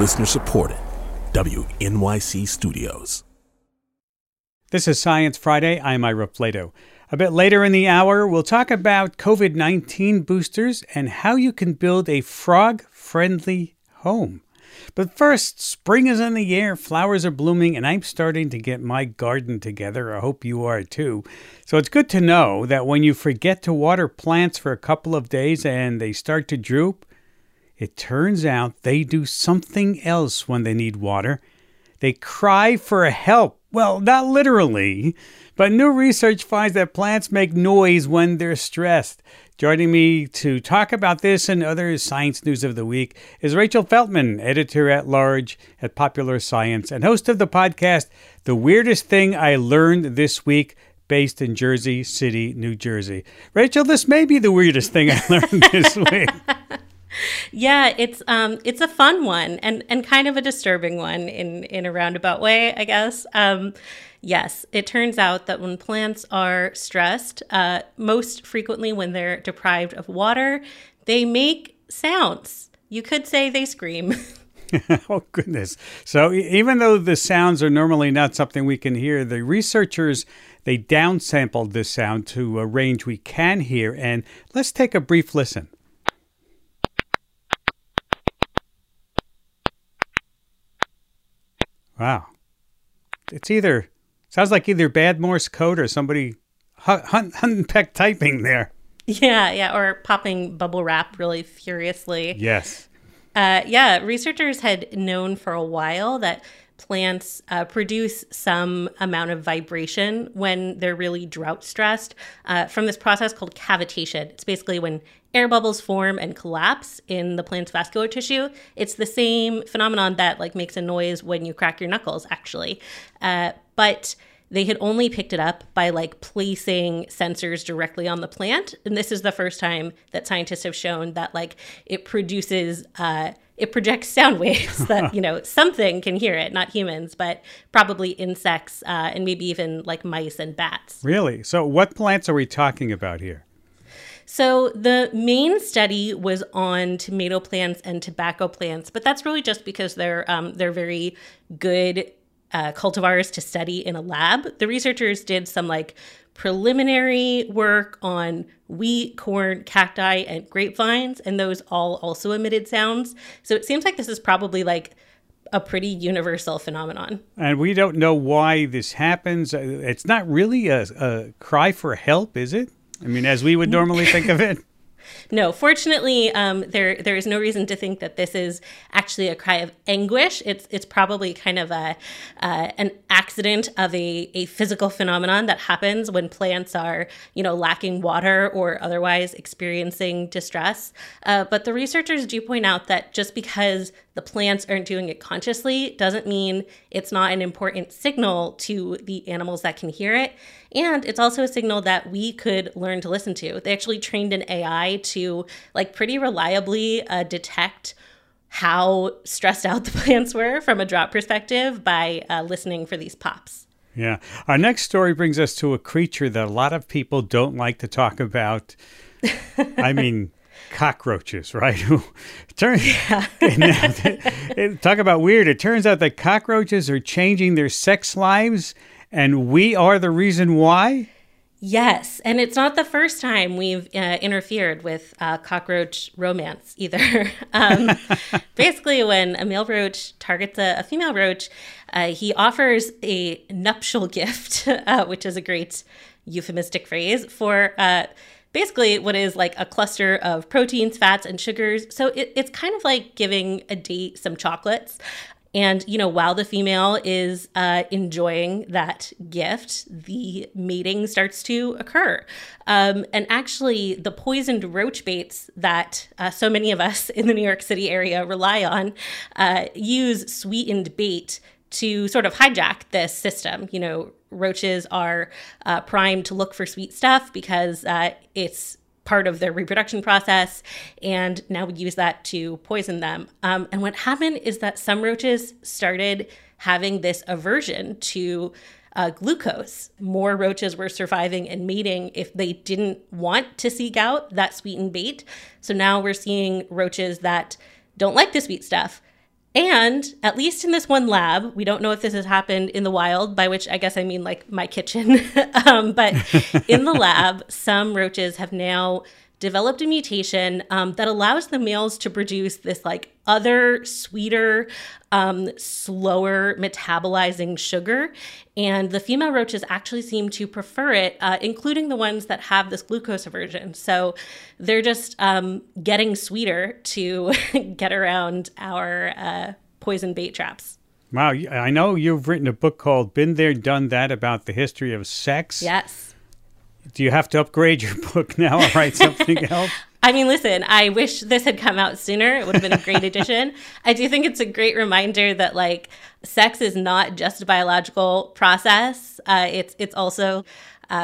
Listener supported. WNYC Studios. This is Science Friday. I'm Ira Flatow. A bit later in the hour, we'll talk about COVID-19 boosters and how you can build a frog-friendly home. But first, spring is in the air, flowers are blooming, and I'm starting to get my garden together. I hope you are too. So it's good to know that when you forget to water plants for a couple of days and they start to droop, it turns out they do something else when they need water. They cry for help. Well, not literally, but new research finds that plants make noise when they're stressed. Joining me to talk about this and other science news of the week is Rachel Feltman, editor-at-large at Popular Science and host of the podcast, The Weirdest Thing I Learned This Week, based in Jersey City, New Jersey. Rachel, this may be the weirdest thing I learned this week. Yeah, it's a fun one and kind of a disturbing one in a roundabout way, I guess. Yes, it turns out that when plants are stressed, most frequently when they're deprived of water, they make sounds. You could say they scream. Oh, goodness. So even though the sounds are normally not something we can hear, the researchers, they downsampled this sound to a range we can hear. And let's take a brief listen. Wow. It's either, sounds like either bad Morse code or somebody hunting typing there. Yeah, or popping bubble wrap really furiously. Yes. Researchers had known for a while that plants produce some amount of vibration when they're really drought stressed from this process called cavitation. It's basically when air bubbles form and collapse in the plant's vascular tissue. It's the same phenomenon that makes a noise when you crack your knuckles, actually. But they had only picked it up by placing sensors directly on the plant. And this is the first time that scientists have shown that it produces, it projects sound waves that, something can hear it, not humans, but probably insects and maybe even mice and bats. Really? So what plants are we talking about here? So the main study was on tomato plants and tobacco plants, but that's really just because they're very good cultivars to study in a lab. The researchers did some preliminary work on wheat, corn, cacti, and grapevines, and those all also emitted sounds. So it seems this is probably a pretty universal phenomenon. And we don't know why this happens. It's not really a cry for help, is it? I mean, as we would normally think of it. No, fortunately, there is no reason to think that this is actually a cry of anguish. It's probably kind of an accident of a physical phenomenon that happens when plants are, lacking water or otherwise experiencing distress. But the researchers do point out that just because the plants aren't doing it consciously doesn't mean it's not an important signal to the animals that can hear it. And it's also a signal that we could learn to listen to. They actually trained an AI to pretty reliably detect how stressed out the plants were from a drought perspective by listening for these pops. Yeah. Our next story brings us to a creature that a lot of people don't like to talk about. I mean, cockroaches, right? Talk about weird. It turns out that cockroaches are changing their sex lives, and we are the reason why? Yes, and it's not the first time we've interfered with cockroach romance either. Basically, when a male roach targets a female roach, he offers a nuptial gift, which is a great euphemistic phrase for basically what is a cluster of proteins, fats, and sugars. So it's kind of like giving a date some chocolates. And, while the female is enjoying that gift, the mating starts to occur. And actually, the poisoned roach baits that so many of us in the New York City area rely on use sweetened bait to sort of hijack this system. Roaches are primed to look for sweet stuff because it's part of their reproduction process, and now we use that to poison them. And what happened is that some roaches started having this aversion to glucose. More roaches were surviving and mating if they didn't want to seek out that sweetened bait. So now we're seeing roaches that don't like the sweet stuff And at least in this one lab, we don't know if this has happened in the wild, by which I guess I mean like my kitchen, but in the lab, some roaches have now developed a mutation that allows the males to produce this like other sweeter, slower metabolizing sugar. And the female roaches actually seem to prefer it, including the ones that have this glucose aversion. So they're just getting sweeter to get around our poison bait traps. Wow. I know you've written a book called Been There, Done That about the history of sex. Yes. Do you have to upgrade your book now or write something else? I mean, listen, I wish this had come out sooner. It would have been a great addition. I do think it's a great reminder that, like, sex is not just a biological process. It's also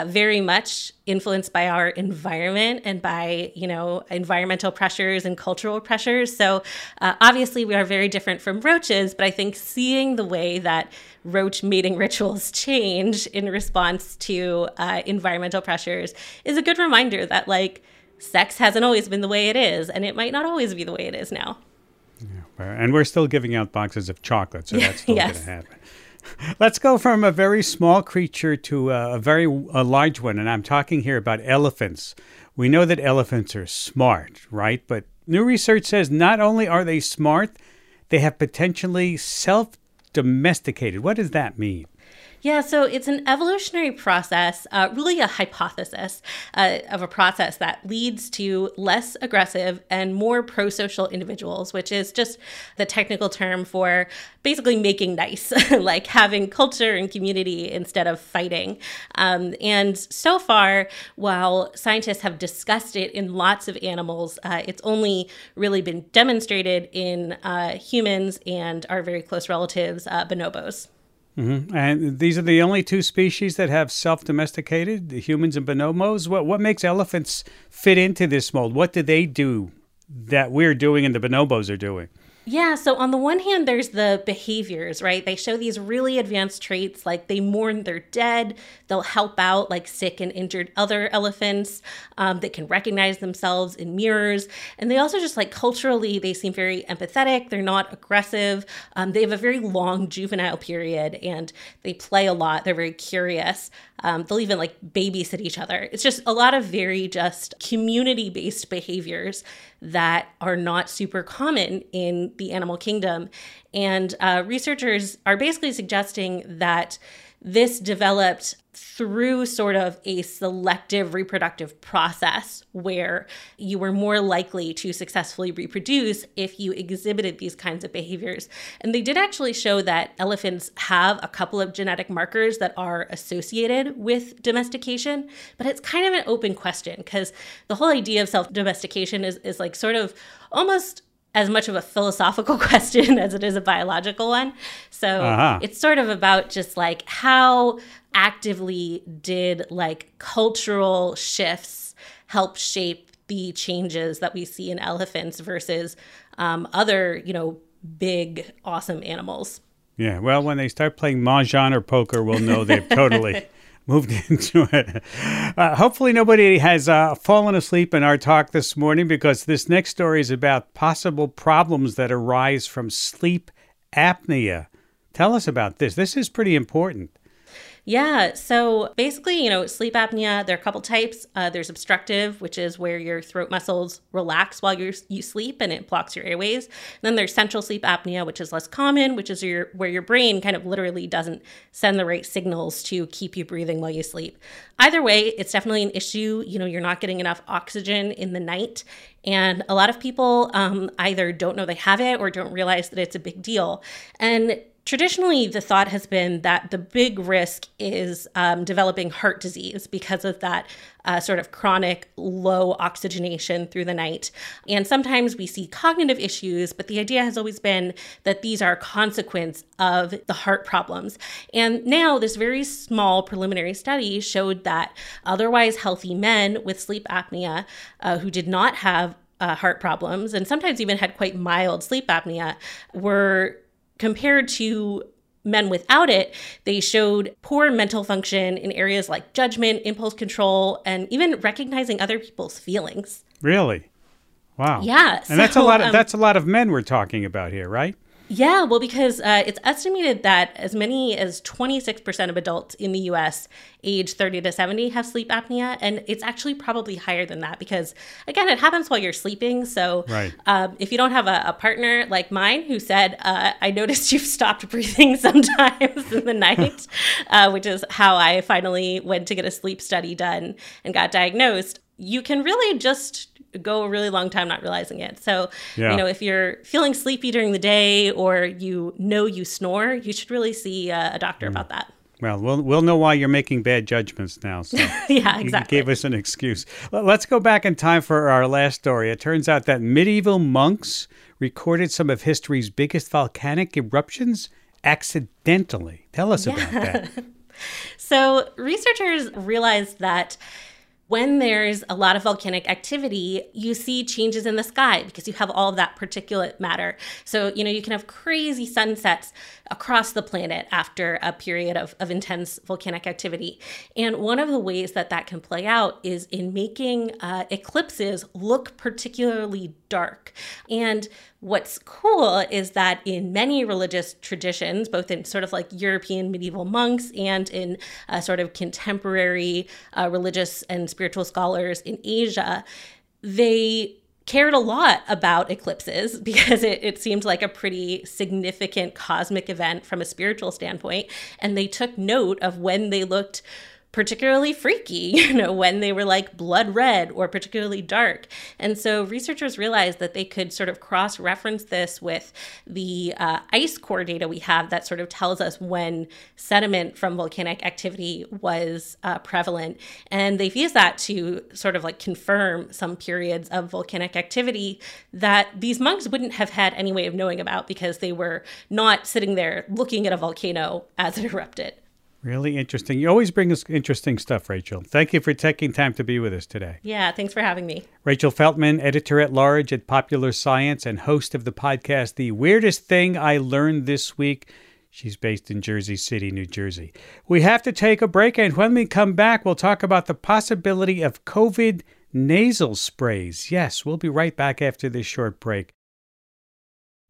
very much influenced by our environment and by, you know, environmental pressures and cultural pressures. So obviously we are very different from roaches, but I think seeing the way that roach mating rituals change in response to environmental pressures is a good reminder that, like, sex hasn't always been the way it is, and it might not always be the way it is now. Yeah, and we're still giving out boxes of chocolate, so that's still yes. going to happen. Let's go from a very small creature to a large one, and I'm talking here about elephants. We know that elephants are smart, right? But new research says not only are they smart, they have potentially self-domesticated. What does that mean? Yeah, so it's an evolutionary process, really a hypothesis of a process that leads to less aggressive and more pro-social individuals, which is just the technical term for basically making nice, like having culture and community instead of fighting. And so far, while scientists have discussed it in lots of animals, it's only really been demonstrated in humans and our very close relatives, bonobos. Mm-hmm. And these are the only two species that have self-domesticated, the humans and bonobos. What makes elephants fit into this mold? What do they do that we're doing and the bonobos are doing? Yeah, so on the one hand, there's the behaviors, right? They show these really advanced traits, like they mourn their dead, they'll help out like sick and injured other elephants, they can recognize themselves in mirrors, and they also just like culturally, they seem very empathetic, they're not aggressive, they have a very long juvenile period, and they play a lot, they're very curious, they'll even like babysit each other. It's just a lot of very just community-based behaviors that are not super common in the animal kingdom. And researchers are basically suggesting that this developed through sort of a selective reproductive process where you were more likely to successfully reproduce if you exhibited these kinds of behaviors. And they did actually show that elephants have a couple of genetic markers that are associated with domestication, but it's kind of an open question because the whole idea of self-domestication is like sort of almost as much of a philosophical question as it is a biological one. So It's sort of about just like how actively did like cultural shifts help shape the changes that we see in elephants versus other, you know, big, awesome animals. Yeah, well, when they start playing Mahjong or poker, we'll know they've totally moved into it. Hopefully nobody has fallen asleep in our talk this morning because this next story is about possible problems that arise from sleep apnea. Tell us about this. This is pretty important. Yeah. So basically, you know, sleep apnea, there are a couple types. There's obstructive, which is where your throat muscles relax while you sleep and it blocks your airways. And then there's central sleep apnea, which is less common, which is where your brain kind of literally doesn't send the right signals to keep you breathing while you sleep. Either way, it's definitely an issue. You know, you're not getting enough oxygen in the night. And a lot of people either don't know they have it or don't realize that it's a big deal. And traditionally, the thought has been that the big risk is developing heart disease because of that sort of chronic low oxygenation through the night. And sometimes we see cognitive issues, but the idea has always been that these are a consequence of the heart problems. And now this very small preliminary study showed that otherwise healthy men with sleep apnea who did not have heart problems and sometimes even had quite mild sleep apnea were compared to men without it, they showed poor mental function in areas like judgment, impulse control, and even recognizing other people's feelings. Really? Wow. Yeah. And so, that's a lot of men we're talking about here, right? Yeah, well, because it's estimated that as many as 26% of adults in the U.S. age 30 to 70 have sleep apnea. And it's actually probably higher than that because, again, it happens while you're sleeping. So right. If you don't have a partner like mine who said, I noticed you've stopped breathing sometimes in the night, which is how I finally went to get a sleep study done and got diagnosed, you can really just go a really long time not realizing it. So, you know, if you're feeling sleepy during the day or you know you snore, you should really see a doctor about that. Well, we'll know why you're making bad judgments now. So yeah, exactly. You gave us an excuse. Let's go back in time for our last story. It turns out that medieval monks recorded some of history's biggest volcanic eruptions accidentally. Tell us about that. So researchers realized that when there's a lot of volcanic activity, you see changes in the sky because you have all of that particulate matter. So, you know, you can have crazy sunsets across the planet after a period of intense volcanic activity. And one of the ways that that can play out is in making eclipses look particularly dark. And what's cool is that in many religious traditions, both in sort of like European medieval monks and in sort of contemporary religious and spiritual scholars in Asia, they cared a lot about eclipses because it seemed like a pretty significant cosmic event from a spiritual standpoint. And they took note of when they looked particularly freaky, you know, when they were like blood red or particularly dark. And so researchers realized that they could sort of cross-reference this with the ice core data we have that sort of tells us when sediment from volcanic activity was prevalent. And they've used that to sort of like confirm some periods of volcanic activity that these monks wouldn't have had any way of knowing about because they were not sitting there looking at a volcano as it erupted. Really interesting. You always bring us interesting stuff, Rachel. Thank you for taking time to be with us today. Yeah, thanks for having me. Rachel Feltman, editor-at-large at Popular Science and host of the podcast, The Weirdest Thing I Learned This Week. She's based in Jersey City, New Jersey. We have to take a break, and when we come back, we'll talk about the possibility of COVID nasal sprays. Yes, we'll be right back after this short break.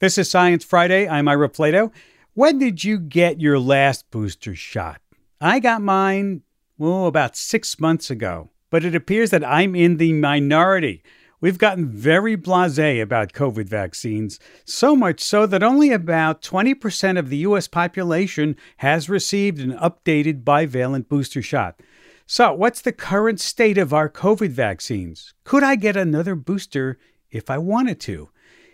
This is Science Friday. I'm Ira Flatow. When did you get your last booster shot? I got mine, about 6 months ago, but it appears that I'm in the minority. We've gotten very blasé about COVID vaccines, so much so that only about 20% of the U.S. population has received an updated bivalent booster shot. So what's the current state of our COVID vaccines? Could I get another booster if I wanted to?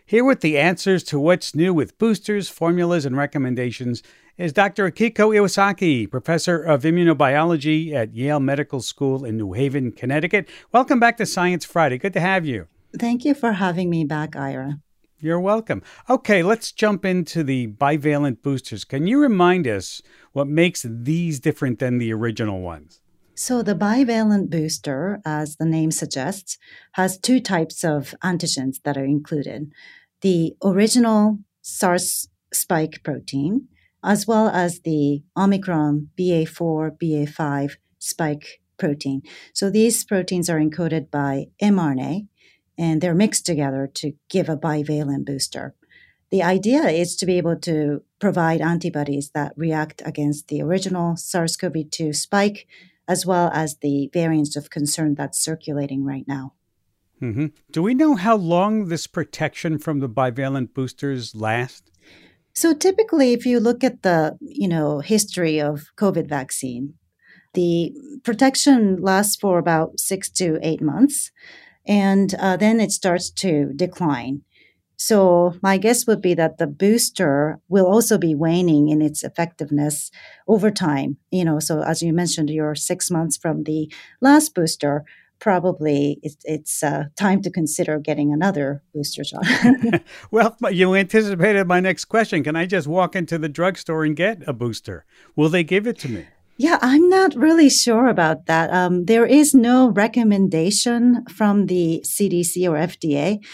Here with the answers to what's new with boosters, formulas, and recommendations is Dr. Akiko Iwasaki, professor of immunobiology at Yale Medical School in New Haven, Connecticut. Welcome back to Science Friday. Good to have you. Thank you for having me back, Ira. You're welcome. Okay, let's jump into the bivalent boosters. Can you remind us what makes these different than the original ones? So the bivalent booster, as the name suggests, has two types of antigens that are included. The original SARS spike protein, as well as the Omicron BA4, BA5 spike protein. So these proteins are encoded by mRNA, and they're mixed together to give a bivalent booster. The idea is to be able to provide antibodies that react against the original SARS-CoV-2 spike, as well as the variants of concern that's circulating right now. Mm-hmm. Do we know how long this protection from the bivalent boosters lasts? So typically, if you look at the history of COVID vaccine, the protection lasts for about 6 to 8 months, and then it starts to decline. So my guess would be that the booster will also be waning in its effectiveness over time. So as you mentioned, you're 6 months from the last booster, probably it's time to consider getting another booster shot. Well, you anticipated my next question. Can I just walk into the drugstore and get a booster? Will they give it to me? Yeah, I'm not really sure about that. There is no recommendation from the CDC or FDA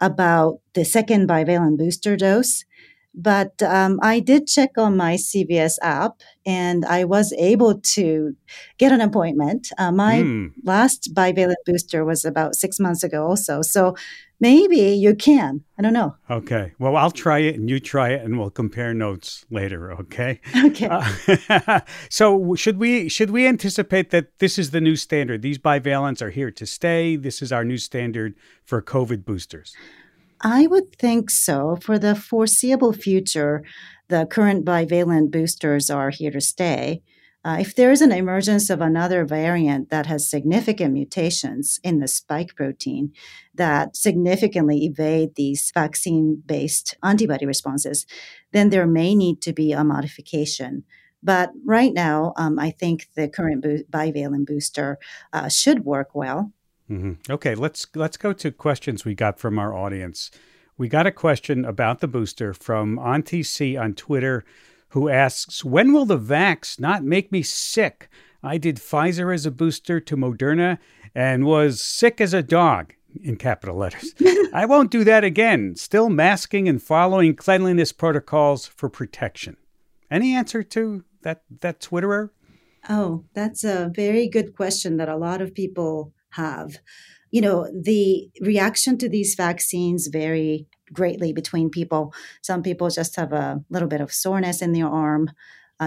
about the second bivalent booster dose. But I did check on my CVS app, and I was able to get an appointment. My last bivalent booster was about 6 months ago also. So maybe you can. I don't know. Okay. Well, I'll try it, and you try it, and we'll compare notes later, okay? Okay. So should we anticipate that this is the new standard? These bivalents are here to stay. This is our new standard for COVID boosters. I would think so. For the foreseeable future, the current bivalent boosters are here to stay. If there is an emergence of another variant that has significant mutations in the spike protein that significantly evade these vaccine-based antibody responses, then there may need to be a modification. But right now, I think the current bivalent booster should work well. Mm-hmm. Okay, let's go to questions we got from our audience. We got a question about the booster from Auntie C on Twitter, who asks, when will the vax not make me sick? I did Pfizer as a booster to Moderna and was sick as a dog, in capital letters. I won't do that again. Still masking and following cleanliness protocols for protection. Any answer to that Twitterer? Oh, that's a very good question that a lot of people have. You know, the reaction to these vaccines vary greatly between people. Some people just have a little bit of soreness in their arm.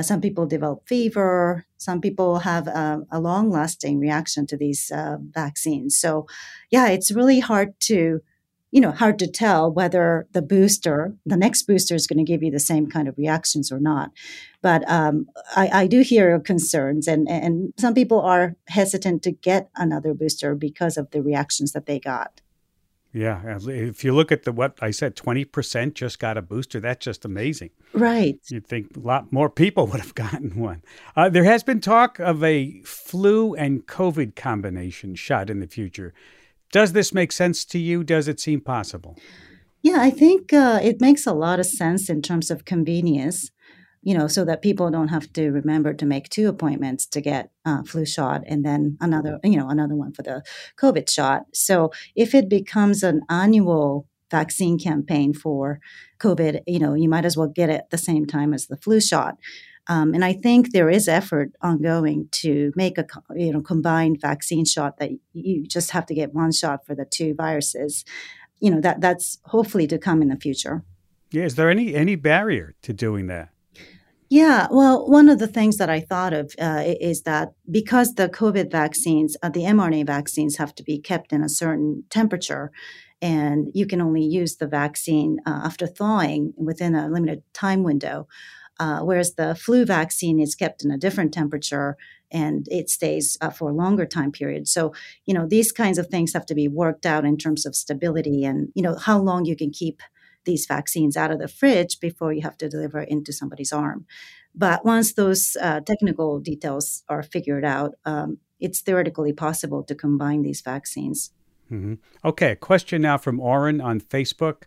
Some people develop fever. Some people have a long-lasting reaction to these vaccines. So, yeah, it's really hard to tell whether the next booster is going to give you the same kind of reactions or not. But I do hear concerns, and some people are hesitant to get another booster because of the reactions that they got. Yeah. If you look at what I said, 20% just got a booster. That's just amazing. Right. You'd think a lot more people would have gotten one. There has been talk of a flu and COVID combination shot in the future. Does this make sense to you? Does it seem possible? Yeah, I think it makes a lot of sense in terms of convenience, you know, so that people don't have to remember to make two appointments to get flu shot and then another one for the COVID shot. So if it becomes an annual vaccine campaign for COVID, you know, you might as well get it at the same time as the flu shot. And I think there is effort ongoing to make a combined vaccine shot that you just have to get one shot for the two viruses. You know, that's hopefully to come in the future. Yeah. Is there any barrier to doing that? Yeah. Well, one of the things that I thought of is that because the COVID vaccines, the mRNA vaccines have to be kept in a certain temperature, and you can only use the vaccine after thawing within a limited time window. Whereas the flu vaccine is kept in a different temperature and it stays for a longer time period. So, you know, these kinds of things have to be worked out in terms of stability and, you know, how long you can keep these vaccines out of the fridge before you have to deliver into somebody's arm. But once those technical details are figured out, it's theoretically possible to combine these vaccines. Mm-hmm. Okay, a question now from Oren on Facebook.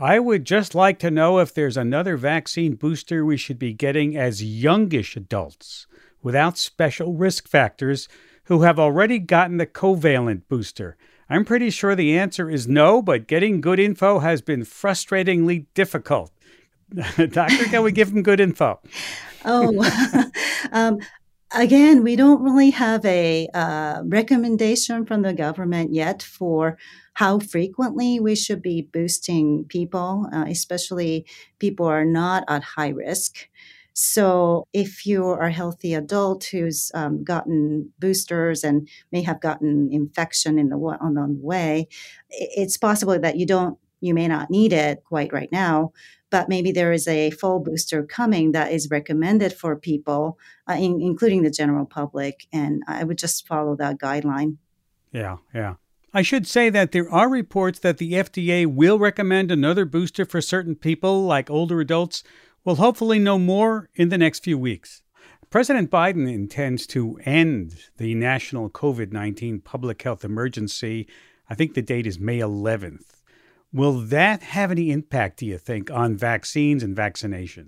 I would just like to know if there's another vaccine booster we should be getting as youngish adults without special risk factors who have already gotten the covalent booster. I'm pretty sure the answer is no, but getting good info has been frustratingly difficult. Doctor, can we give them good info? Oh, again, we don't really have a recommendation from the government yet for how frequently we should be boosting people, especially people who are not at high risk. So if you are a healthy adult who's gotten boosters and may have gotten infection on the way, it's possible that you may not need it quite right now, but maybe there is a full booster coming that is recommended for people, including the general public. And I would just follow that guideline. Yeah. I should say that there are reports that the FDA will recommend another booster for certain people, like older adults. We'll hopefully know more in the next few weeks. President Biden intends to end the national COVID-19 public health emergency. I think the date is May 11th. Will that have any impact, do you think, on vaccines and vaccination?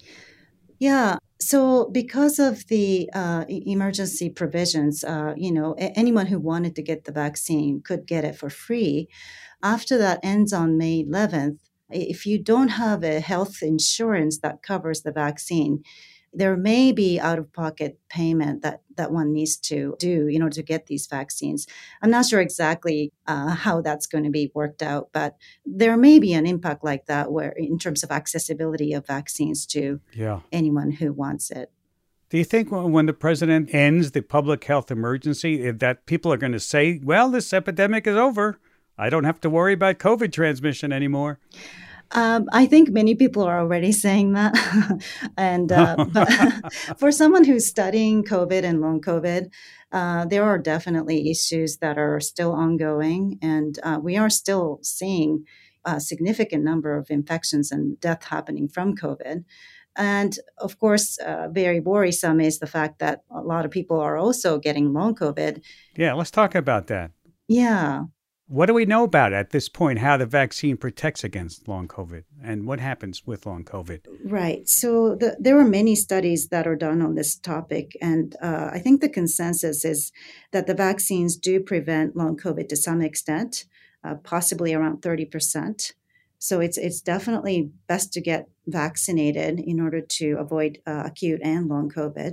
Yeah. So because of the emergency provisions, anyone who wanted to get the vaccine could get it for free. After that ends on May 11th, if you don't have a health insurance that covers the vaccine, there may be out-of-pocket payment that one needs to do in order to get these vaccines. I'm not sure exactly how that's going to be worked out, but there may be an impact like that where, in terms of accessibility of vaccines to anyone who wants it. Do you think when the president ends the public health emergency that people are going to say, well, this epidemic is over. I don't have to worry about COVID transmission anymore? I think many people are already saying that. And for someone who's studying COVID and long COVID, there are definitely issues that are still ongoing. And we are still seeing a significant number of infections and death happening from COVID. And of course, very worrisome is the fact that a lot of people are also getting long COVID. Yeah, let's talk about that. Yeah. What do we know about at this point, how the vaccine protects against long COVID and what happens with long COVID? Right. So there are many studies that are done on this topic. And I think the consensus is that the vaccines do prevent long COVID to some extent, possibly around 30%. So it's definitely best to get vaccinated in order to avoid acute and long COVID.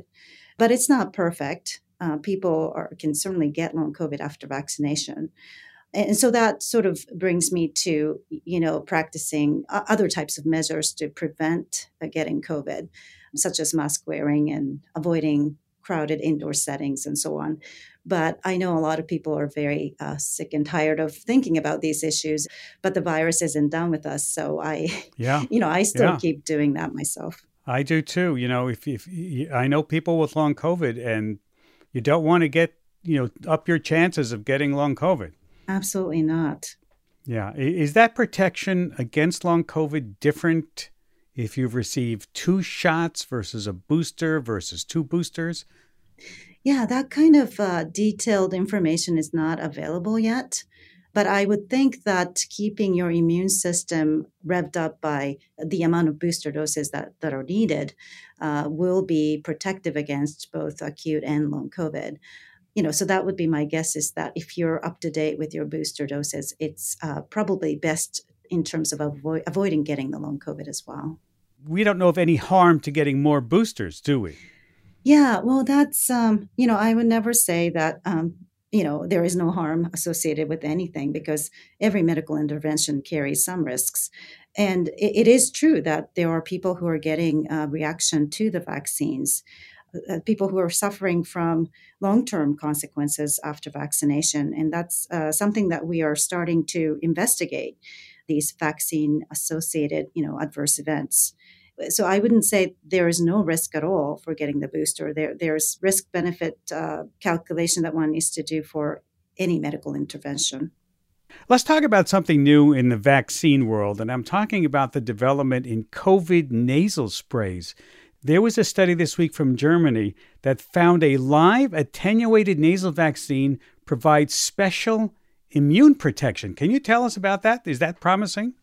But it's not perfect. People can certainly get long COVID after vaccination. And so that sort of brings me to, practicing other types of measures to prevent getting COVID, such as mask wearing and avoiding crowded indoor settings and so on. But I know a lot of people are very sick and tired of thinking about these issues, but the virus isn't done with us. So I still keep doing that myself. I do too. If I know people with long COVID and you don't want to get, up your chances of getting long COVID. Absolutely not. Yeah. Is that protection against long COVID different if you've received 2 shots versus a booster versus 2 boosters? Yeah, that kind of detailed information is not available yet. But I would think that keeping your immune system revved up by the amount of booster doses that are needed will be protective against both acute and long COVID. So that would be my guess, is that if you're up to date with your booster doses, it's probably best in terms of avoiding getting the long COVID as well. We don't know of any harm to getting more boosters, do we? Yeah, well, that's, I would never say that, there is no harm associated with anything, because every medical intervention carries some risks. And it is true that there are people who are getting a reaction to the vaccines, people who are suffering from long-term consequences after vaccination. And that's something that we are starting to investigate, these vaccine-associated, adverse events. So I wouldn't say there is no risk at all for getting the booster. There's risk-benefit calculation that one needs to do for any medical intervention. Let's talk about something new in the vaccine world. And I'm talking about the development in COVID nasal sprays. There was a study this week from Germany that found a live attenuated nasal vaccine provides special immune protection. Can you tell us about that? Is that promising?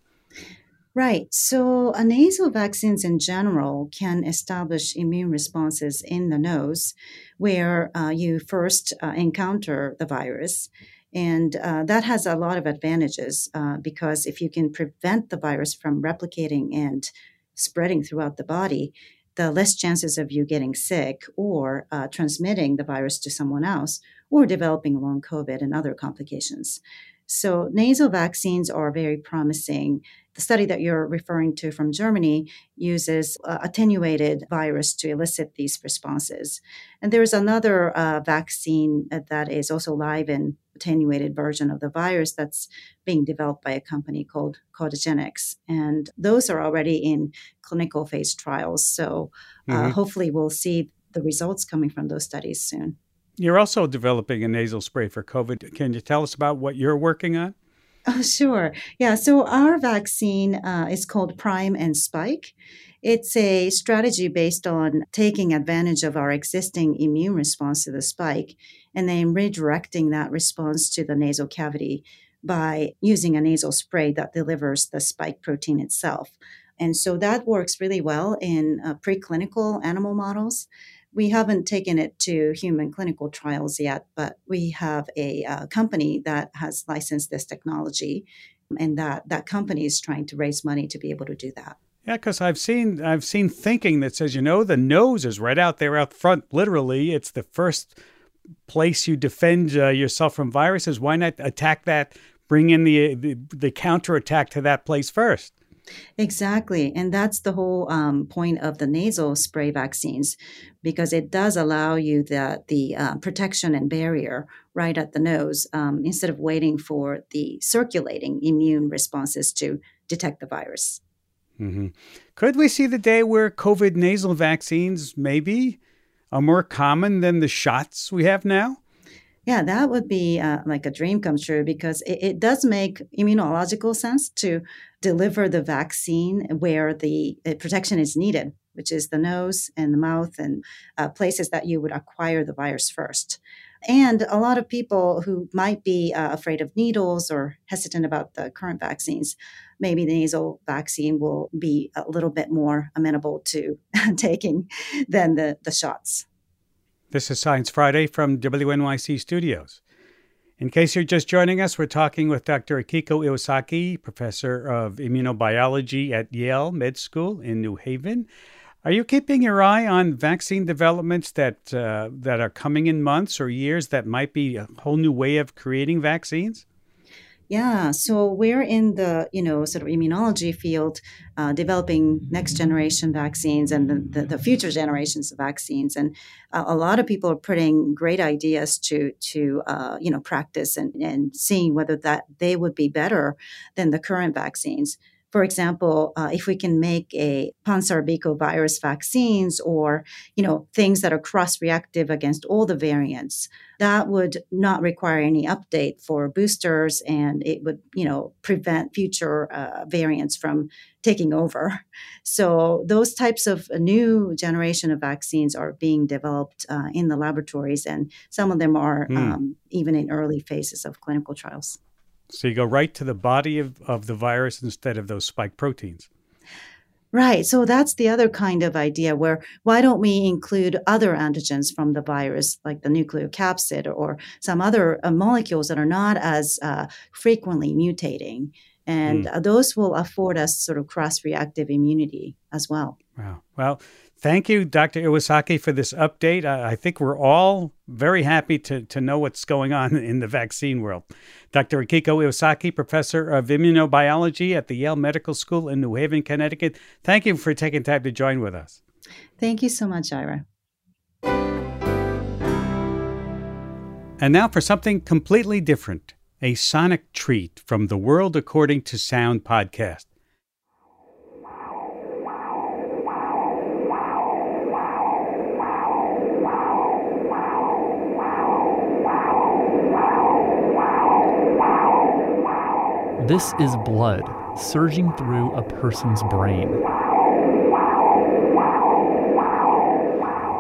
Right. So nasal vaccines in general can establish immune responses in the nose, where you first encounter the virus. And that has a lot of advantages because if you can prevent the virus from replicating and spreading throughout the body, the less chances of you getting sick or transmitting the virus to someone else or developing long COVID and other complications. So nasal vaccines are very promising. The study that you're referring to from Germany uses attenuated virus to elicit these responses. And there is another vaccine that is also live and attenuated version of the virus that's being developed by a company called Codagenics. And those are already in clinical phase trials. So hopefully we'll see the results coming from those studies soon. You're also developing a nasal spray for COVID. Can you tell us about what you're working on? Oh, sure. Yeah. So our vaccine is called Prime and Spike. It's a strategy based on taking advantage of our existing immune response to the spike and then redirecting that response to the nasal cavity by using a nasal spray that delivers the spike protein itself. And so that works really well in preclinical animal models. We haven't taken it to human clinical trials yet, but we have a company that has licensed this technology, and that company is trying to raise money to be able to do that. Yeah, because I've seen thinking that says, the nose is right out there out front. Literally, it's the first place you defend yourself from viruses. Why not attack that? Bring in the counterattack to that place first. Exactly. And that's the whole point of the nasal spray vaccines, because it does allow you the protection and barrier right at the nose instead of waiting for the circulating immune responses to detect the virus. Mm-hmm. Could we see the day where COVID nasal vaccines maybe are more common than the shots we have now? Yeah, that would be like a dream come true, because it does make immunological sense to deliver the vaccine where the protection is needed, which is the nose and the mouth and places that you would acquire the virus first. And a lot of people who might be afraid of needles or hesitant about the current vaccines, maybe the nasal vaccine will be a little bit more amenable to taking than the shots. This is Science Friday from WNYC Studios. In case you're just joining us, we're talking with Dr. Akiko Iwasaki, professor of immunobiology at Yale Med School in New Haven. Are you keeping your eye on vaccine developments that are coming in months or years that might be a whole new way of creating vaccines? Yeah, so we're in the, sort of immunology field, developing next generation vaccines and the future generations of vaccines. And a lot of people are putting great ideas to practice and seeing whether that they would be better than the current vaccines. For example, if we can make a pancervicovirus vaccines or, things that are cross-reactive against all the variants, that would not require any update for boosters, and it would, prevent future variants from taking over. So those types of new generation of vaccines are being developed in the laboratories, and some of them are even in early phases of clinical trials. So you go right to the body of the virus instead of those spike proteins. Right. So that's the other kind of idea, where why don't we include other antigens from the virus, like the nucleocapsid or some other molecules that are not as frequently mutating. And those will afford us sort of cross-reactive immunity as well. Wow. Well, thank you, Dr. Iwasaki, for this update. I think we're all very happy to know what's going on in the vaccine world. Dr. Akiko Iwasaki, professor of immunobiology at the Yale Medical School in New Haven, Connecticut. Thank you for taking time to join with us. Thank you so much, Ira. And now for something completely different. A sonic treat from the World According to Sound podcast. This is blood surging through a person's brain.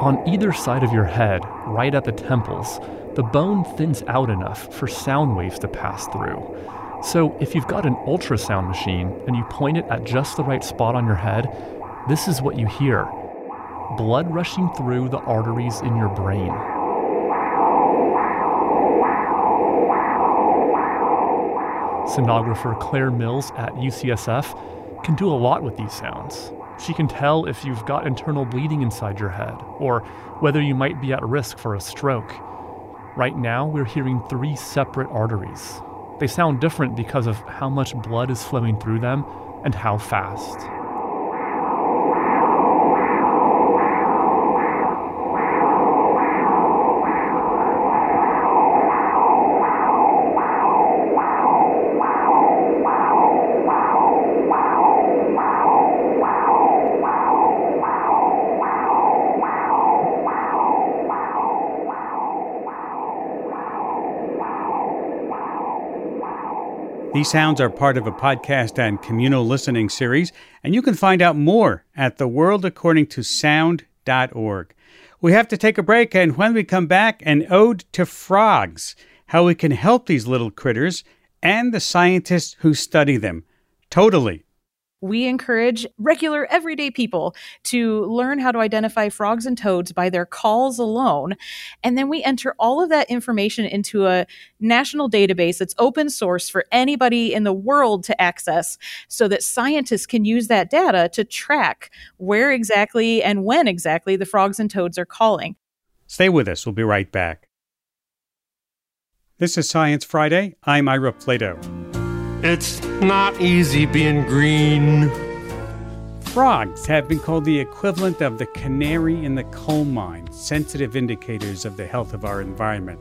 On either side of your head, right at the temples, the bone thins out enough for sound waves to pass through. So if you've got an ultrasound machine and you point it at just the right spot on your head, this is what you hear: blood rushing through the arteries in your brain. Sonographer Claire Mills at UCSF can do a lot with these sounds. She can tell if you've got internal bleeding inside your head, or whether you might be at risk for a stroke. Right now, we're hearing three separate arteries. They sound different because of how much blood is flowing through them and how fast. These sounds are part of a podcast and communal listening series, and you can find out more at theworldaccordingtosound.org. We have to take a break, and when we come back, an ode to frogs, how we can help these little critters and the scientists who study them. Totally. We encourage regular, everyday people to learn how to identify frogs and toads by their calls alone. And then we enter all of that information into a national database that's open source for anybody in the world to access, so that scientists can use that data to track where exactly and when exactly the frogs and toads are calling. Stay with us. We'll be right back. This is Science Friday. I'm Ira Flatow. It's not easy being green. Frogs have been called the equivalent of the canary in the coal mine, sensitive indicators of the health of our environment.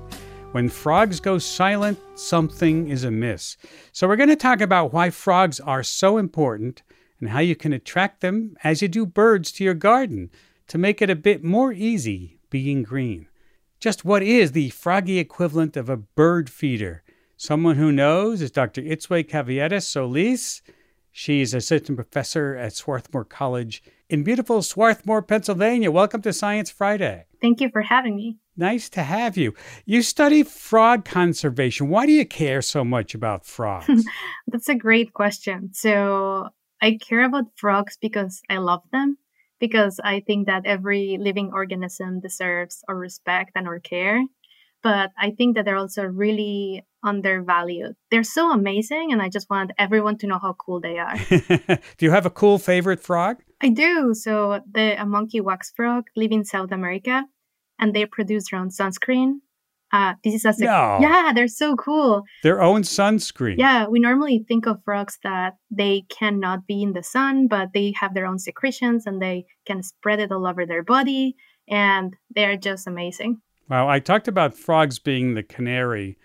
When frogs go silent, something is amiss. So we're going to talk about why frogs are so important and how you can attract them as you do birds to your garden to make it a bit more easy being green. Just what is the froggy equivalent of a bird feeder? Someone who knows is Dr. Itzue Caviedes-Solis. She's assistant professor at Swarthmore College in beautiful Swarthmore, Pennsylvania. Welcome to Science Friday. Thank you for having me. Nice to have you. You study frog conservation. Why do you care so much about frogs? That's a great question. So I care about frogs because I love them, because I think that every living organism deserves our respect and our care. But I think that they're also really undervalued. They're so amazing, and I just want everyone to know how cool they are. Do you have a cool favorite frog? I do. So a monkey wax frog live in South America, and they produce their own sunscreen. Yeah, they're so cool. Their own sunscreen. Yeah, we normally think of frogs that they cannot be in the sun, but they have their own secretions, and they can spread it all over their body, and they're just amazing. Wow, I talked about frogs being the canary.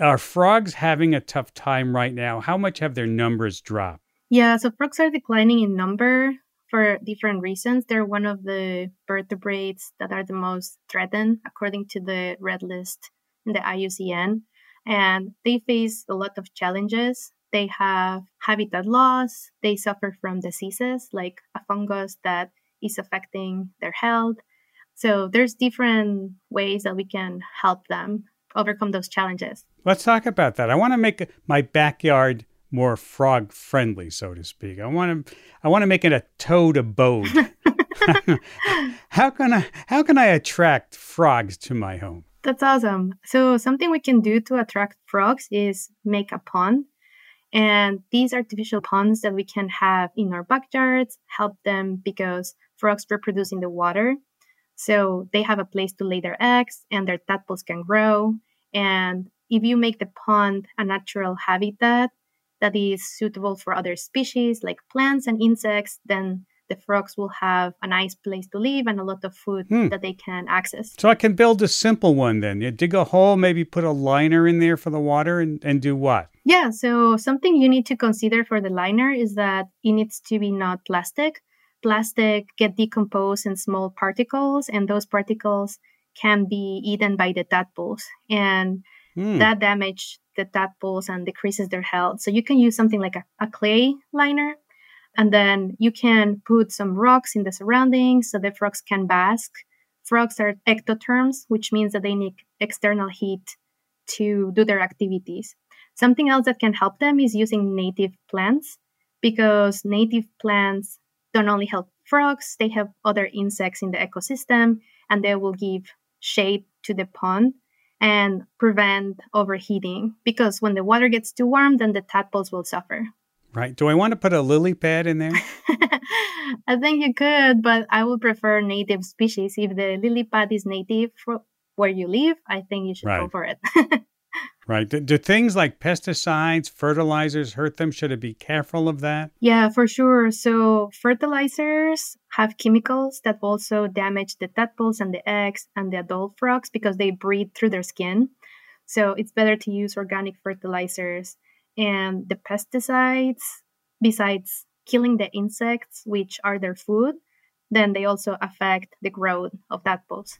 Are frogs having a tough time right now? How much have their numbers dropped? Yeah, so frogs are declining in number for different reasons. They're one of the vertebrates that are the most threatened, according to the Red List in the IUCN. And they face a lot of challenges. They have habitat loss. They suffer from diseases like a fungus that is affecting their health. So there's different ways that we can help them overcome those challenges. Let's talk about that. I want to make my backyard more frog friendly, so to speak. I want to make it a toad abode. How can I attract frogs to my home? That's awesome. So something we can do to attract frogs is make a pond. And these artificial ponds that we can have in our backyards help them because frogs reproduce in the water. So they have a place to lay their eggs and their tadpoles can grow. And if you make the pond a natural habitat that is suitable for other species like plants and insects, then the frogs will have a nice place to live and a lot of food that they can access. So I can build a simple one then. You dig a hole, maybe put a liner in there for the water and do what? Yeah, so something you need to consider for the liner is that it needs to be not plastic. Plastic get decomposed in small particles, and those particles can be eaten by the tadpoles. And that damages the tadpoles and decreases their health. So you can use something like a clay liner, and then you can put some rocks in the surroundings so the frogs can bask. Frogs are ectotherms, which means that they need external heat to do their activities. Something else that can help them is using native plants, because native plants don't only help frogs, they help other insects in the ecosystem, and they will give shade to the pond and prevent overheating, because when the water gets too warm, then the tadpoles will suffer. Right. Do I want to put a lily pad in there? I think you could, but I would prefer native species. If the lily pad is native for where you live, I think you should go for it. Right. Do things like pesticides, fertilizers hurt them? Should I be careful of that? Yeah, for sure. So fertilizers have chemicals that also damage the tadpoles and the eggs and the adult frogs because they breathe through their skin. So it's better to use organic fertilizers. And the pesticides, besides killing the insects, which are their food, then they also affect the growth of tadpoles.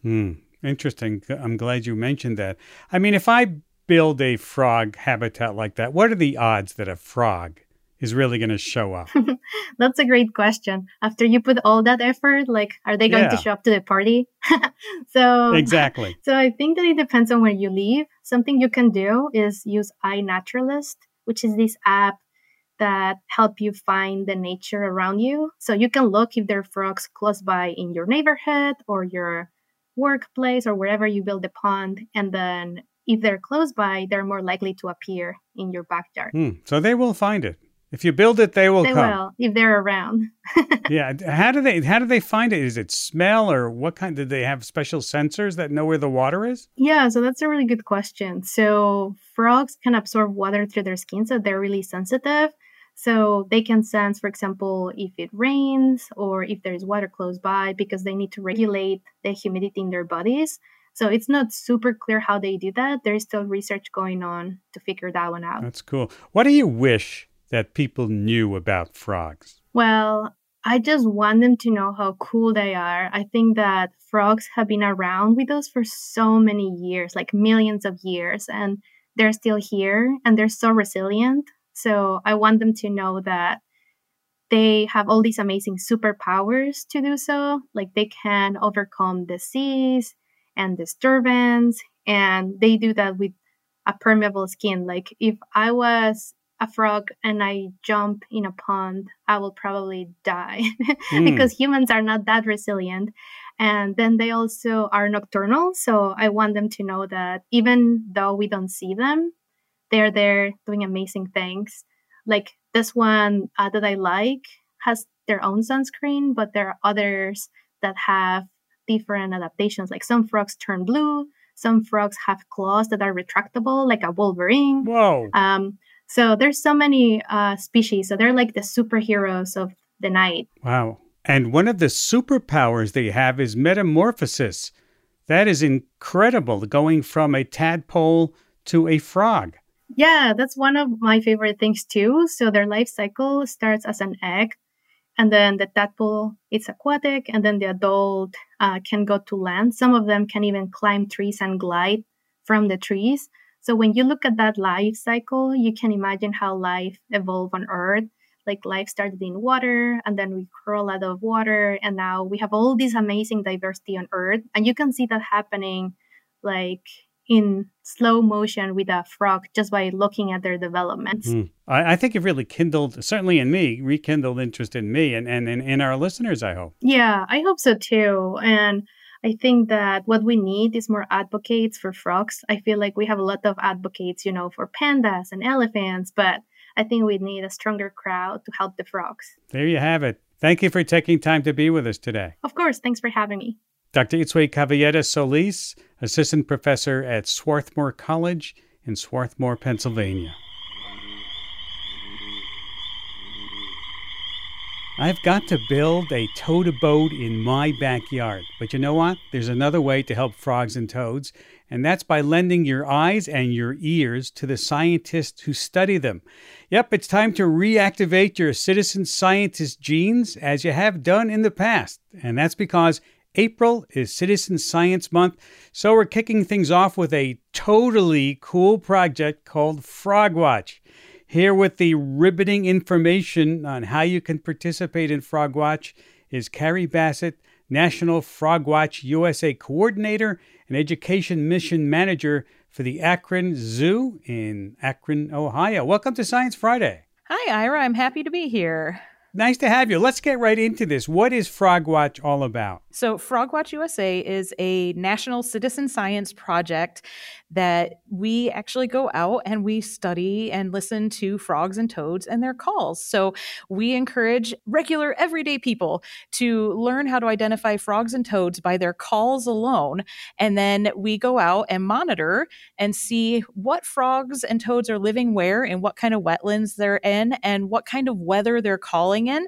Interesting. I'm glad you mentioned that. I mean, if I build a frog habitat like that? What are the odds that a frog is really going to show up? That's a great question. After you put all that effort, like, are they going to show up to the party? Exactly. So I think that it depends on where you live. Something you can do is use iNaturalist, which is this app that help you find the nature around you. So you can look if there are frogs close by in your neighborhood or your workplace or wherever you build the pond. And then if they're close by, they're more likely to appear in your backyard. So they will find it. If you build it, they will come. They will, if they're around. Yeah. How do they find it? Is it smell or what kind? Do they have special sensors that know where the water is? Yeah, so that's a really good question. So frogs can absorb water through their skin, so they're really sensitive. So they can sense, for example, if it rains or if there's water close by because they need to regulate the humidity in their bodies. So it's not super clear how they do that. There's still research going on to figure that one out. That's cool. What do you wish that people knew about frogs? Well, I just want them to know how cool they are. I think that frogs have been around with us for so many years, like millions of years, and they're still here and they're so resilient. So I want them to know that they have all these amazing superpowers to do so. Like they can overcome disease and disturbance, and they do that with a permeable skin. Like if I was a frog and I jump in a pond, I will probably die because humans are not that resilient. And then they also are nocturnal. So I want them to know that even though we don't see them, they're there doing amazing things. Like this one that I like has their own sunscreen, but there are others that have different adaptations. Like some frogs turn blue. Some frogs have claws that are retractable, like a wolverine. Whoa. So there's so many species. So they're like the superheroes of the night. Wow. And one of the superpowers they have is metamorphosis. That is incredible, going from a tadpole to a frog. Yeah, that's one of my favorite things too. So their life cycle starts as an egg, and then the tadpole, it's aquatic, and then the adult can go to land. Some of them can even climb trees and glide from the trees. So when you look at that life cycle, you can imagine how life evolved on Earth. Like life started in water, and then we crawl out of water, and now we have all this amazing diversity on Earth. And you can see that happening like in slow motion with a frog just by looking at their developments. I think it really kindled, certainly in me, rekindled interest in me and in our listeners, I hope. Yeah, I hope so too. And I think that what we need is more advocates for frogs. I feel like we have a lot of advocates, you know, for pandas and elephants, but I think we need a stronger crowd to help the frogs. There you have it. Thank you for taking time to be with us today. Of course. Thanks for having me. Dr. Itzue Caviedes-Solis, assistant professor at Swarthmore College in Swarthmore, Pennsylvania. I've got to build a toad abode in my backyard. But you know what? There's another way to help frogs and toads, and that's by lending your eyes and your ears to the scientists who study them. Yep, it's time to reactivate your citizen scientist genes as you have done in the past. And that's because April is Citizen Science Month, so we're kicking things off with a totally cool project called Frogwatch. Here with the riveting information on how you can participate in Frogwatch is Carrie Bassett, National Frogwatch USA Coordinator and Education Mission Manager for the Akron Zoo in Akron, Ohio. Welcome to Science Friday. Hi, Ira. I'm happy to be here. Nice to have you. Let's get right into this. What is Frogwatch all about? So Frogwatch USA is a national citizen science project that we actually go out and we study and listen to frogs and toads and their calls. So we encourage regular everyday people to learn how to identify frogs and toads by their calls alone. And then we go out and monitor and see what frogs and toads are living where and what kind of wetlands they're in and what kind of weather they're calling in.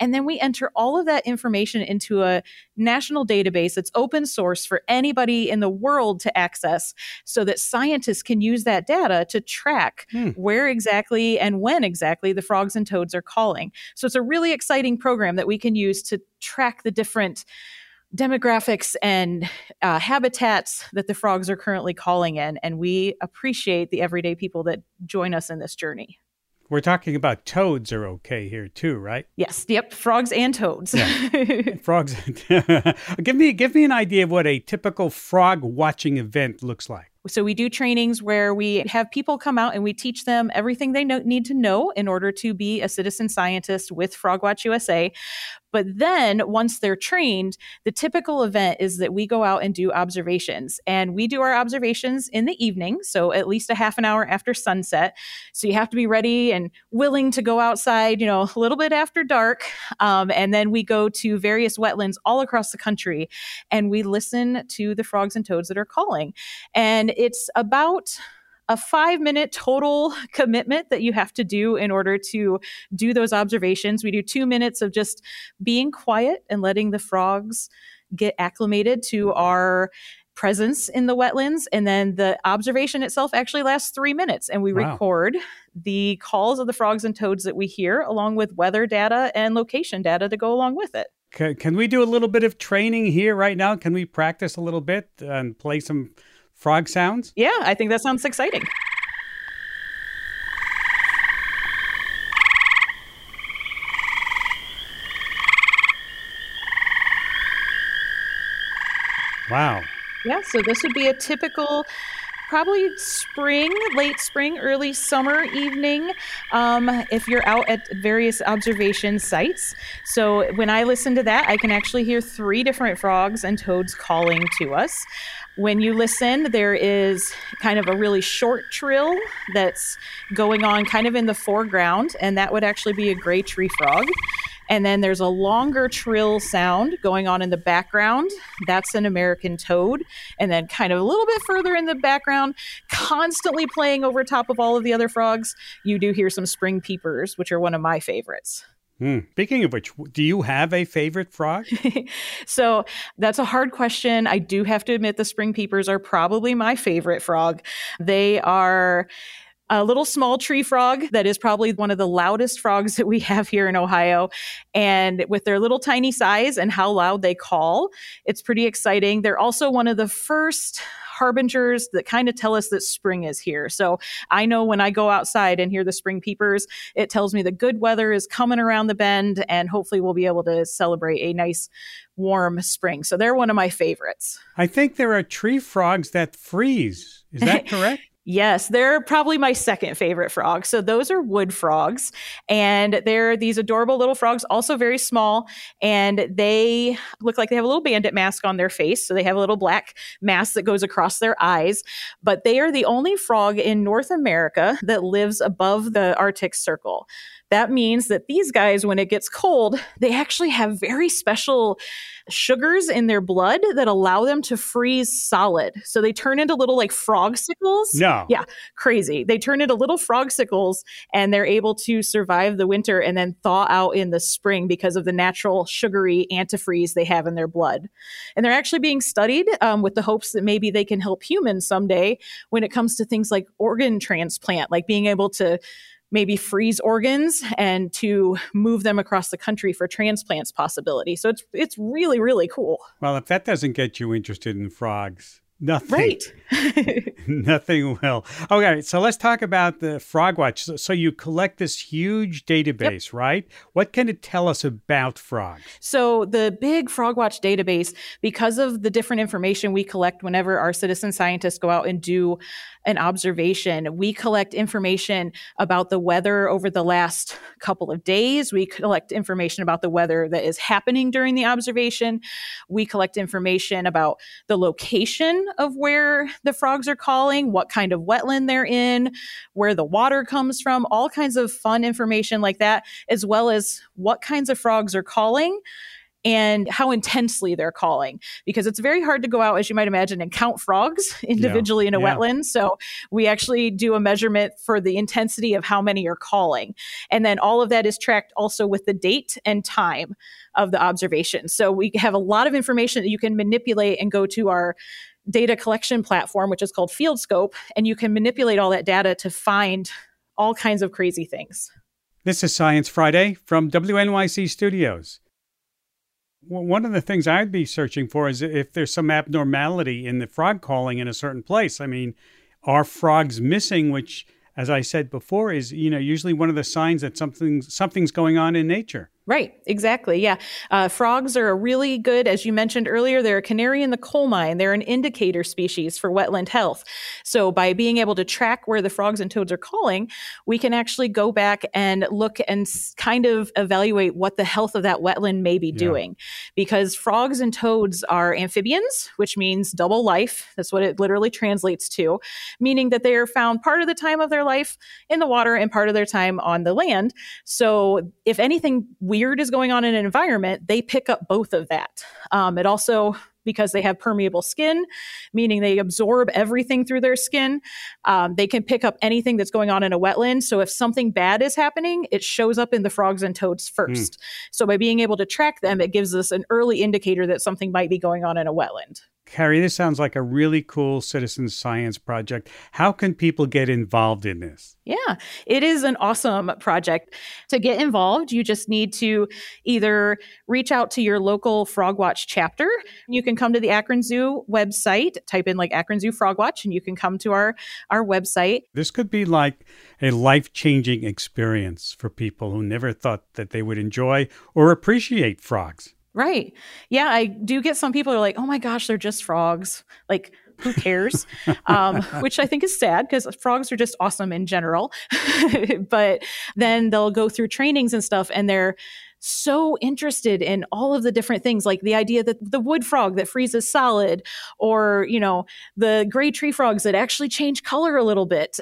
And then we enter all of that information into a national database that's open source for anybody in the world to access so that scientists can use that data to track where exactly and when exactly the frogs and toads are calling. So it's a really exciting program that we can use to track the different demographics and habitats that the frogs are currently calling in. And we appreciate the everyday people that join us in this journey. We're talking about toads are okay here too, right? Yes. Yep. Frogs and toads. Yeah. Frogs. Give me an idea of what a typical frog watching event looks like. So we do trainings where we have people come out and we teach them everything they need to know in order to be a citizen scientist with Frogwatch USA. But then once they're trained, the typical event is that we go out and do observations. And we do our observations in the evening, so at least a half an hour after sunset. So you have to be ready and willing to go outside, you know, a little bit after dark. And then we go to various wetlands all across the country, and we listen to the frogs and toads that are calling. And it's about a 5-minute total commitment that you have to do in order to do those observations. We do 2 minutes of just being quiet and letting the frogs get acclimated to our presence in the wetlands. And then the observation itself actually lasts 3 minutes. And we record the calls of the frogs and toads that we hear, along with weather data and location data to go along with it. Can we do a little bit of training here right now? Can we practice a little bit and play some frog sounds? Yeah, I think that sounds exciting. Wow. Yeah, so this would be a typical, probably spring, late spring, early summer evening, if you're out at various observation sites. So when I listen to that, I can actually hear 3 different frogs and toads calling to us. When you listen, there is kind of a really short trill that's going on kind of in the foreground, and that would actually be a gray tree frog. And then there's a longer trill sound going on in the background. That's an American toad. And then kind of a little bit further in the background, constantly playing over top of all of the other frogs, you do hear some spring peepers, which are one of my favorites. Speaking of which, do you have a favorite frog? So that's a hard question. I do have to admit the spring peepers are probably my favorite frog. They are a little small tree frog that is probably one of the loudest frogs that we have here in Ohio. And with their little tiny size and how loud they call, it's pretty exciting. They're also one of the first harbingers that kind of tell us that spring is here. So I know when I go outside and hear the spring peepers, it tells me the good weather is coming around the bend, and hopefully we'll be able to celebrate a nice warm spring. So they're one of my favorites. I think there are tree frogs that freeze. Is that correct? Yes, they're probably my second favorite frog. So those are wood frogs, and they're these adorable little frogs, also very small, and they look like they have a little bandit mask on their face. So they have a little black mask that goes across their eyes, but they are the only frog in North America that lives above the Arctic Circle. That means that these guys, when it gets cold, they actually have very special sugars in their blood that allow them to freeze solid. So they turn into little like frogicles. No. Yeah, crazy. They turn into little frogicles, and they're able to survive the winter and then thaw out in the spring because of the natural sugary antifreeze they have in their blood. And they're actually being studied with the hopes that maybe they can help humans someday when it comes to things like organ transplant, like being able to maybe freeze organs and to move them across the country for transplants possibility. So it's really, really cool. Well, if that doesn't get you interested in frogs, nothing. Right. Nothing will. Okay, so let's talk about the Frogwatch. So you collect this huge database, yep. Right? What can it tell us about frogs? So the big Frogwatch database, because of the different information we collect whenever our citizen scientists go out and do an observation, we collect information about the weather over the last couple of days. We collect information about the weather that is happening during the observation. We collect information about the location of where the frogs are calling, what kind of wetland they're in, where the water comes from, all kinds of fun information like that, as well as what kinds of frogs are calling and how intensely they're calling, because it's very hard to go out, as you might imagine, and count frogs individually in a wetland. So we actually do a measurement for the intensity of how many are calling. And then all of that is tracked also with the date and time of the observation. So we have a lot of information that you can manipulate and go to our data collection platform, which is called FieldScope, and you can manipulate all that data to find all kinds of crazy things. This is Science Friday from WNYC Studios. one of the things I'd be searching for is if there's some abnormality in the frog calling in a certain place. I mean, are frogs missing, which, as I said before, is, you know, usually one of the signs that something's going on in nature. Right. Exactly. Yeah. Frogs are a really good, as you mentioned earlier, they're a canary in the coal mine. They're an indicator species for wetland health. So by being able to track where the frogs and toads are calling, we can actually go back and look and kind of evaluate what the health of that wetland may be doing. Because frogs and toads are amphibians, which means double life. That's what it literally translates to, meaning that they are found part of the time of their life in the water and part of their time on the land. So if anything weird is going on in an environment, they pick up both of that. It also, because they have permeable skin, meaning they absorb everything through their skin, they can pick up anything that's going on in a wetland. So if something bad is happening, it shows up in the frogs and toads first. So by being able to track them, it gives us an early indicator that something might be going on in a wetland. Carrie, this sounds like a really cool citizen science project. How can people get involved in this? Yeah, it is an awesome project. To get involved, you just need to either reach out to your local Frogwatch chapter. You can come to the Akron Zoo website, type in like Akron Zoo Frogwatch, and you can come to our website. This could be like a life-changing experience for people who never thought that they would enjoy or appreciate frogs. Right. Yeah, I do get some people who are like, oh my gosh, they're just frogs. Like, who cares? Which I think is sad because frogs are just awesome in general. But then they'll go through trainings and stuff and they're so interested in all of the different things, like the idea that the wood frog that freezes solid, or, you know, the gray tree frogs that actually change color a little bit.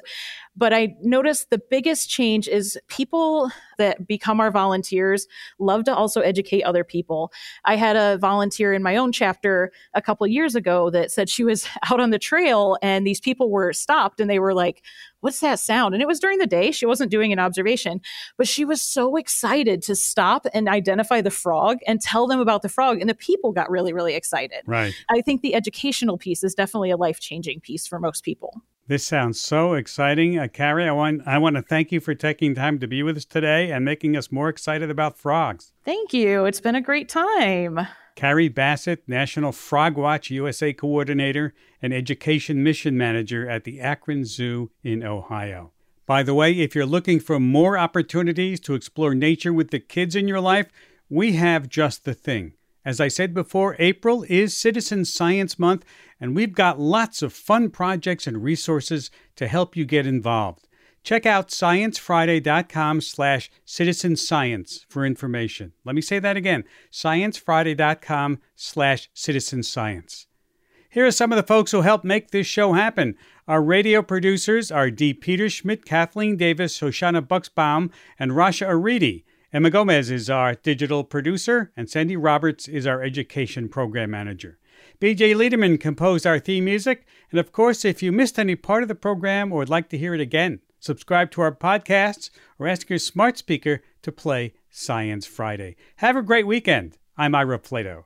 But I noticed the biggest change is people that become our volunteers love to also educate other people. I had a volunteer in my own chapter a couple of years ago that said she was out on the trail and these people were stopped and they were like, what's that sound? And it was during the day. She wasn't doing an observation, but she was so excited to stop and identify the frog and tell them about the frog. And the people got really, really excited. Right. I think the educational piece is definitely a life-changing piece for most people. This sounds so exciting. Carrie, I want to thank you for taking time to be with us today and making us more excited about frogs. Thank you. It's been a great time. Carrie Bassett, National Frogwatch USA Coordinator and Education Mission Manager at the Akron Zoo in Ohio. By the way, if you're looking for more opportunities to explore nature with the kids in your life, we have just the thing. As I said before, April is Citizen Science Month, and we've got lots of fun projects and resources to help you get involved. Check out sciencefriday.com/citizenscience for information. Let me say that again, sciencefriday.com/citizenscience. Here are some of the folks who helped make this show happen. Our radio producers are Dee Peterschmidt, Kathleen Davis, Hoshana Buxbaum, and Rasha Aridi. Emma Gomez is our digital producer, and Sandy Roberts is our education program manager. BJ Lederman composed our theme music. And of course, if you missed any part of the program or would like to hear it again, subscribe to our podcasts or ask your smart speaker to play Science Friday. Have a great weekend. I'm Ira Flatow.